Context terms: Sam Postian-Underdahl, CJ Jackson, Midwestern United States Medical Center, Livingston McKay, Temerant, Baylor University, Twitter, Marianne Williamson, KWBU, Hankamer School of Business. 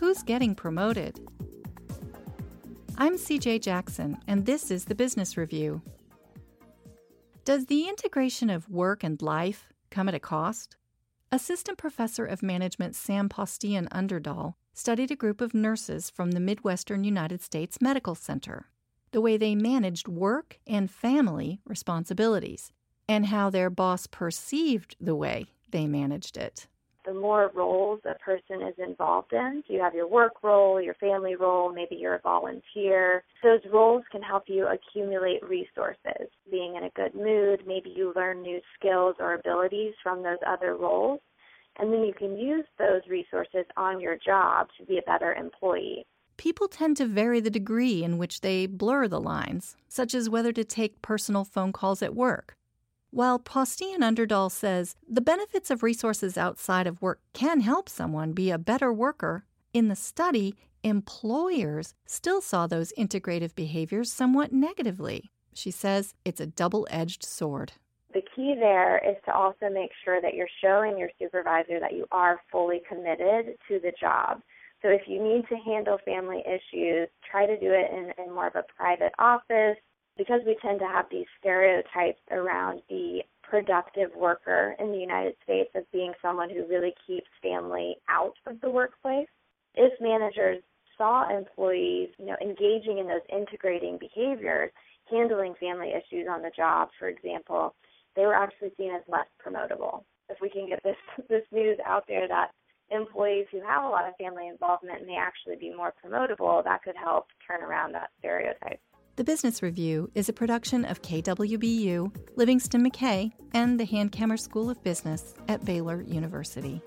Who's getting promoted? I'm CJ Jackson, and this is the Business Review. Does the integration of work and life come at a cost? Assistant Professor of Management Sam Postian-Underdahl studied a group of nurses from the Midwestern United States Medical Center, the way they managed work and family responsibilities, and how their boss perceived the way they managed it. The more roles a person is involved in, you have your work role, your family role, maybe you're a volunteer. Those roles can help you accumulate resources. Being in a good mood, maybe you learn new skills or abilities from those other roles, and then you can use those resources on your job to be a better employee. People tend to vary the degree in which they blur the lines, such as whether to take personal phone calls at work. While Postian-Underdahl says the benefits of resources outside of work can help someone be a better worker, in the study, employers still saw those integrative behaviors somewhat negatively. She says it's a double-edged sword. The key there is to also make sure that you're showing your supervisor that you are fully committed to the job. So if you need to handle family issues, try to do it in more of a private office, because we tend to have these stereotypes around the productive worker in the United States as being someone who really keeps family out of the workplace. If managers saw employees, engaging in those integrating behaviors, handling family issues on the job, for example, they were actually seen as less promotable. If we can get this news out there that employees who have a lot of family involvement may actually be more promotable, that could help turn around that stereotype. The Business Review is a production of KWBU, Livingston McKay, and the Hankamer School of Business at Baylor University.